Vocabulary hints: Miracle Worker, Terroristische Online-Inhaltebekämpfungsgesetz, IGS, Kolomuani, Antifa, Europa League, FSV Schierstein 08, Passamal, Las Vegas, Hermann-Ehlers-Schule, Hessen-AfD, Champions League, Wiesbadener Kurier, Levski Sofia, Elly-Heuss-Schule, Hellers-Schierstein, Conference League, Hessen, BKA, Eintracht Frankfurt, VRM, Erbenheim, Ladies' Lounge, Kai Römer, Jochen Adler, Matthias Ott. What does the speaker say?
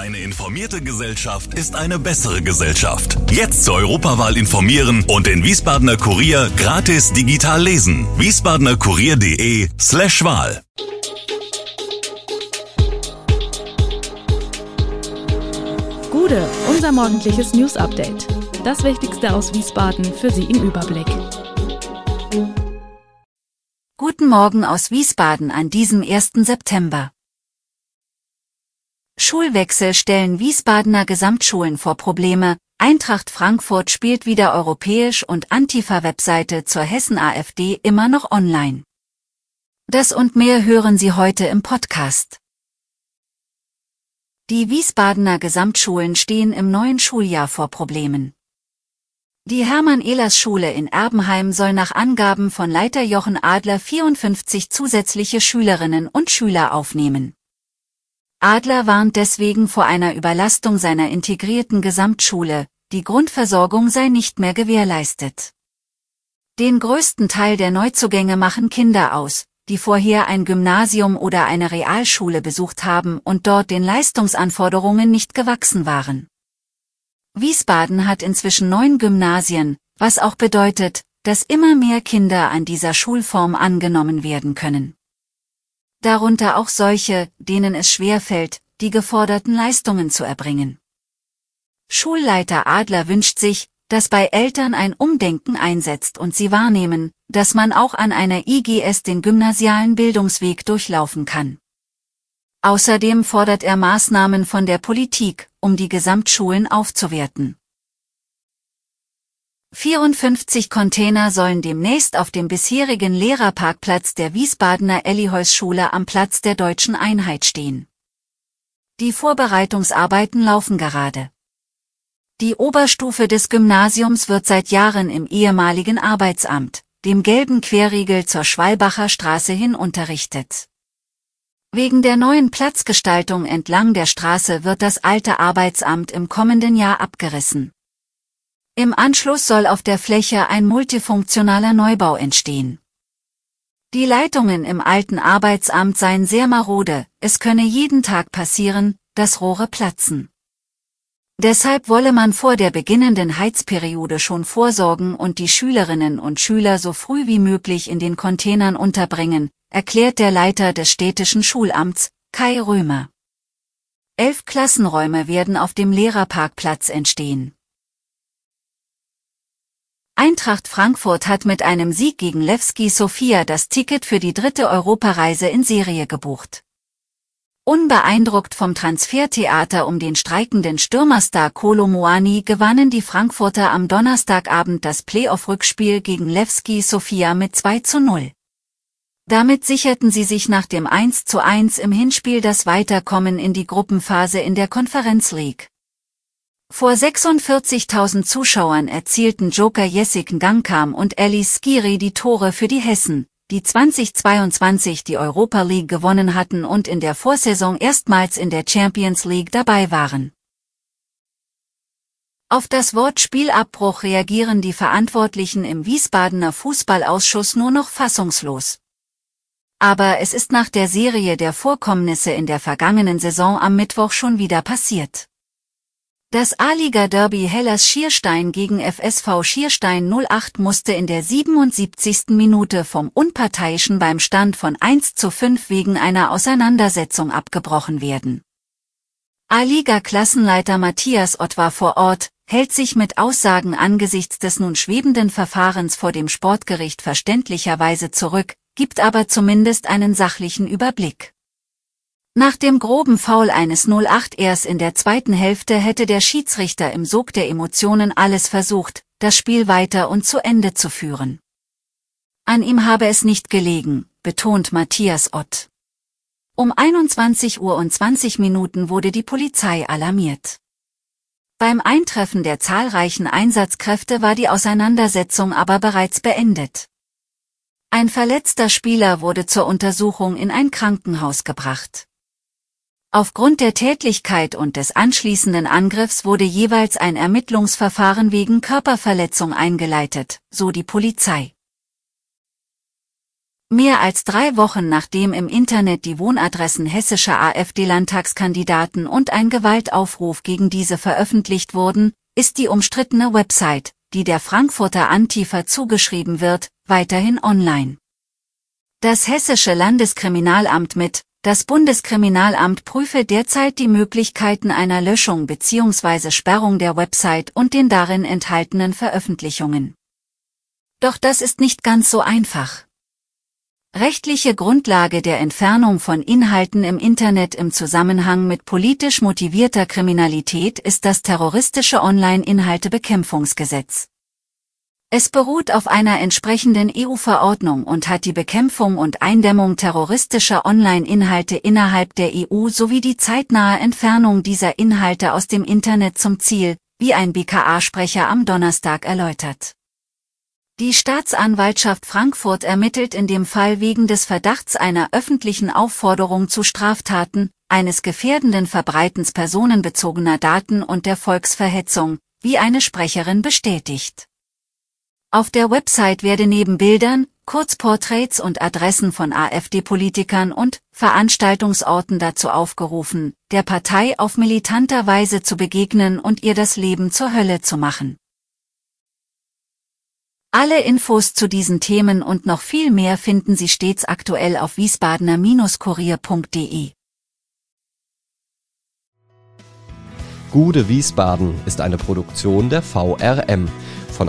Eine informierte Gesellschaft ist eine bessere Gesellschaft. Jetzt zur Europawahl informieren und den Wiesbadener Kurier gratis digital lesen. wiesbadenerkurier.de/Wahl. Gude, unser morgendliches News-Update. Das Wichtigste aus Wiesbaden für Sie im Überblick. Guten Morgen aus Wiesbaden an diesem 1. September. Schulwechsel stellen Wiesbadener Gesamtschulen vor Probleme. Eintracht Frankfurt spielt wieder europäisch und Antifa-Webseite zur Hessen-AfD immer noch online. Das und mehr hören Sie heute im Podcast. Die Wiesbadener Gesamtschulen stehen im neuen Schuljahr vor Problemen. Die Hermann-Ehlers-Schule in Erbenheim soll nach Angaben von Leiter Jochen Adler 54 zusätzliche Schülerinnen und Schüler aufnehmen. Adler warnt deswegen vor einer Überlastung seiner integrierten Gesamtschule, die Grundversorgung sei nicht mehr gewährleistet. Den größten Teil der Neuzugänge machen Kinder aus, die vorher ein Gymnasium oder eine Realschule besucht haben und dort den Leistungsanforderungen nicht gewachsen waren. Wiesbaden hat inzwischen 9 Gymnasien, was auch bedeutet, dass immer mehr Kinder an dieser Schulform angenommen werden können. Darunter auch solche, denen es schwerfällt, die geforderten Leistungen zu erbringen. Schulleiter Adler wünscht sich, dass bei Eltern ein Umdenken einsetzt und sie wahrnehmen, dass man auch an einer IGS den gymnasialen Bildungsweg durchlaufen kann. Außerdem fordert er Maßnahmen von der Politik, um die Gesamtschulen aufzuwerten. 54 Container sollen demnächst auf dem bisherigen Lehrerparkplatz der Wiesbadener Elly-Heuss-Schule am Platz der Deutschen Einheit stehen. Die Vorbereitungsarbeiten laufen gerade. Die Oberstufe des Gymnasiums wird seit Jahren im ehemaligen Arbeitsamt, dem gelben Querriegel zur Schwalbacher Straße hin, unterrichtet. Wegen der neuen Platzgestaltung entlang der Straße wird das alte Arbeitsamt im kommenden Jahr abgerissen. Im Anschluss soll auf der Fläche ein multifunktionaler Neubau entstehen. Die Leitungen im alten Arbeitsamt seien sehr marode, es könne jeden Tag passieren, dass Rohre platzen. Deshalb wolle man vor der beginnenden Heizperiode schon vorsorgen und die Schülerinnen und Schüler so früh wie möglich in den Containern unterbringen, erklärt der Leiter des städtischen Schulamts, Kai Römer. 11 Klassenräume werden auf dem Lehrerparkplatz entstehen. Eintracht Frankfurt hat mit einem Sieg gegen Levski Sofia das Ticket für die 3. Europareise in Serie gebucht. Unbeeindruckt vom Transfertheater um den streikenden Stürmerstar Kolomuani gewannen die Frankfurter am Donnerstagabend das Playoff-Rückspiel gegen Levski Sofia mit 2:0. Damit sicherten sie sich nach dem 1:1 im Hinspiel das Weiterkommen in die Gruppenphase in der Conference League. Vor 46.000 Zuschauern erzielten Joker Jessic Ngankam und Alice Skiri die Tore für die Hessen, die 2022 die Europa League gewonnen hatten und in der Vorsaison erstmals in der Champions League dabei waren. Auf das Wort Spielabbruch reagieren die Verantwortlichen im Wiesbadener Fußballausschuss nur noch fassungslos. Aber es ist nach der Serie der Vorkommnisse in der vergangenen Saison am Mittwoch schon wieder passiert. Das A-Liga-Derby Hellers-Schierstein gegen FSV Schierstein 08 musste in der 77. Minute vom Unparteiischen beim Stand von 1:5 wegen einer Auseinandersetzung abgebrochen werden. A-Liga-Klassenleiter Matthias Ott war vor Ort, hält sich mit Aussagen angesichts des nun schwebenden Verfahrens vor dem Sportgericht verständlicherweise zurück, gibt aber zumindest einen sachlichen Überblick. Nach dem groben Foul eines 08ers in der zweiten Hälfte hätte der Schiedsrichter im Sog der Emotionen alles versucht, das Spiel weiter und zu Ende zu führen. An ihm habe es nicht gelegen, betont Matthias Ott. Um 21:20 Uhr wurde die Polizei alarmiert. Beim Eintreffen der zahlreichen Einsatzkräfte war die Auseinandersetzung aber bereits beendet. Ein verletzter Spieler wurde zur Untersuchung in ein Krankenhaus gebracht. Aufgrund der Tätlichkeit und des anschließenden Angriffs wurde jeweils ein Ermittlungsverfahren wegen Körperverletzung eingeleitet, so die Polizei. Mehr als 3 Wochen nachdem im Internet die Wohnadressen hessischer AfD-Landtagskandidaten und ein Gewaltaufruf gegen diese veröffentlicht wurden, ist die umstrittene Website, die der Frankfurter Antifa zugeschrieben wird, weiterhin online. Das Hessische Landeskriminalamt das Bundeskriminalamt prüfe derzeit die Möglichkeiten einer Löschung bzw. Sperrung der Website und den darin enthaltenen Veröffentlichungen. Doch das ist nicht ganz so einfach. Rechtliche Grundlage der Entfernung von Inhalten im Internet im Zusammenhang mit politisch motivierter Kriminalität ist das Terroristische Online-Inhaltebekämpfungsgesetz. Es beruht auf einer entsprechenden EU-Verordnung und hat die Bekämpfung und Eindämmung terroristischer Online-Inhalte innerhalb der EU sowie die zeitnahe Entfernung dieser Inhalte aus dem Internet zum Ziel, wie ein BKA-Sprecher am Donnerstag erläutert. Die Staatsanwaltschaft Frankfurt ermittelt in dem Fall wegen des Verdachts einer öffentlichen Aufforderung zu Straftaten, eines gefährdenden Verbreitens personenbezogener Daten und der Volksverhetzung, wie eine Sprecherin bestätigt. Auf der Website werde neben Bildern, Kurzporträts und Adressen von AfD-Politikern und Veranstaltungsorten dazu aufgerufen, der Partei auf militanter Weise zu begegnen und ihr das Leben zur Hölle zu machen. Alle Infos zu diesen Themen und noch viel mehr finden Sie stets aktuell auf wiesbadener-kurier.de. Gute Wiesbaden ist eine Produktion der VRM von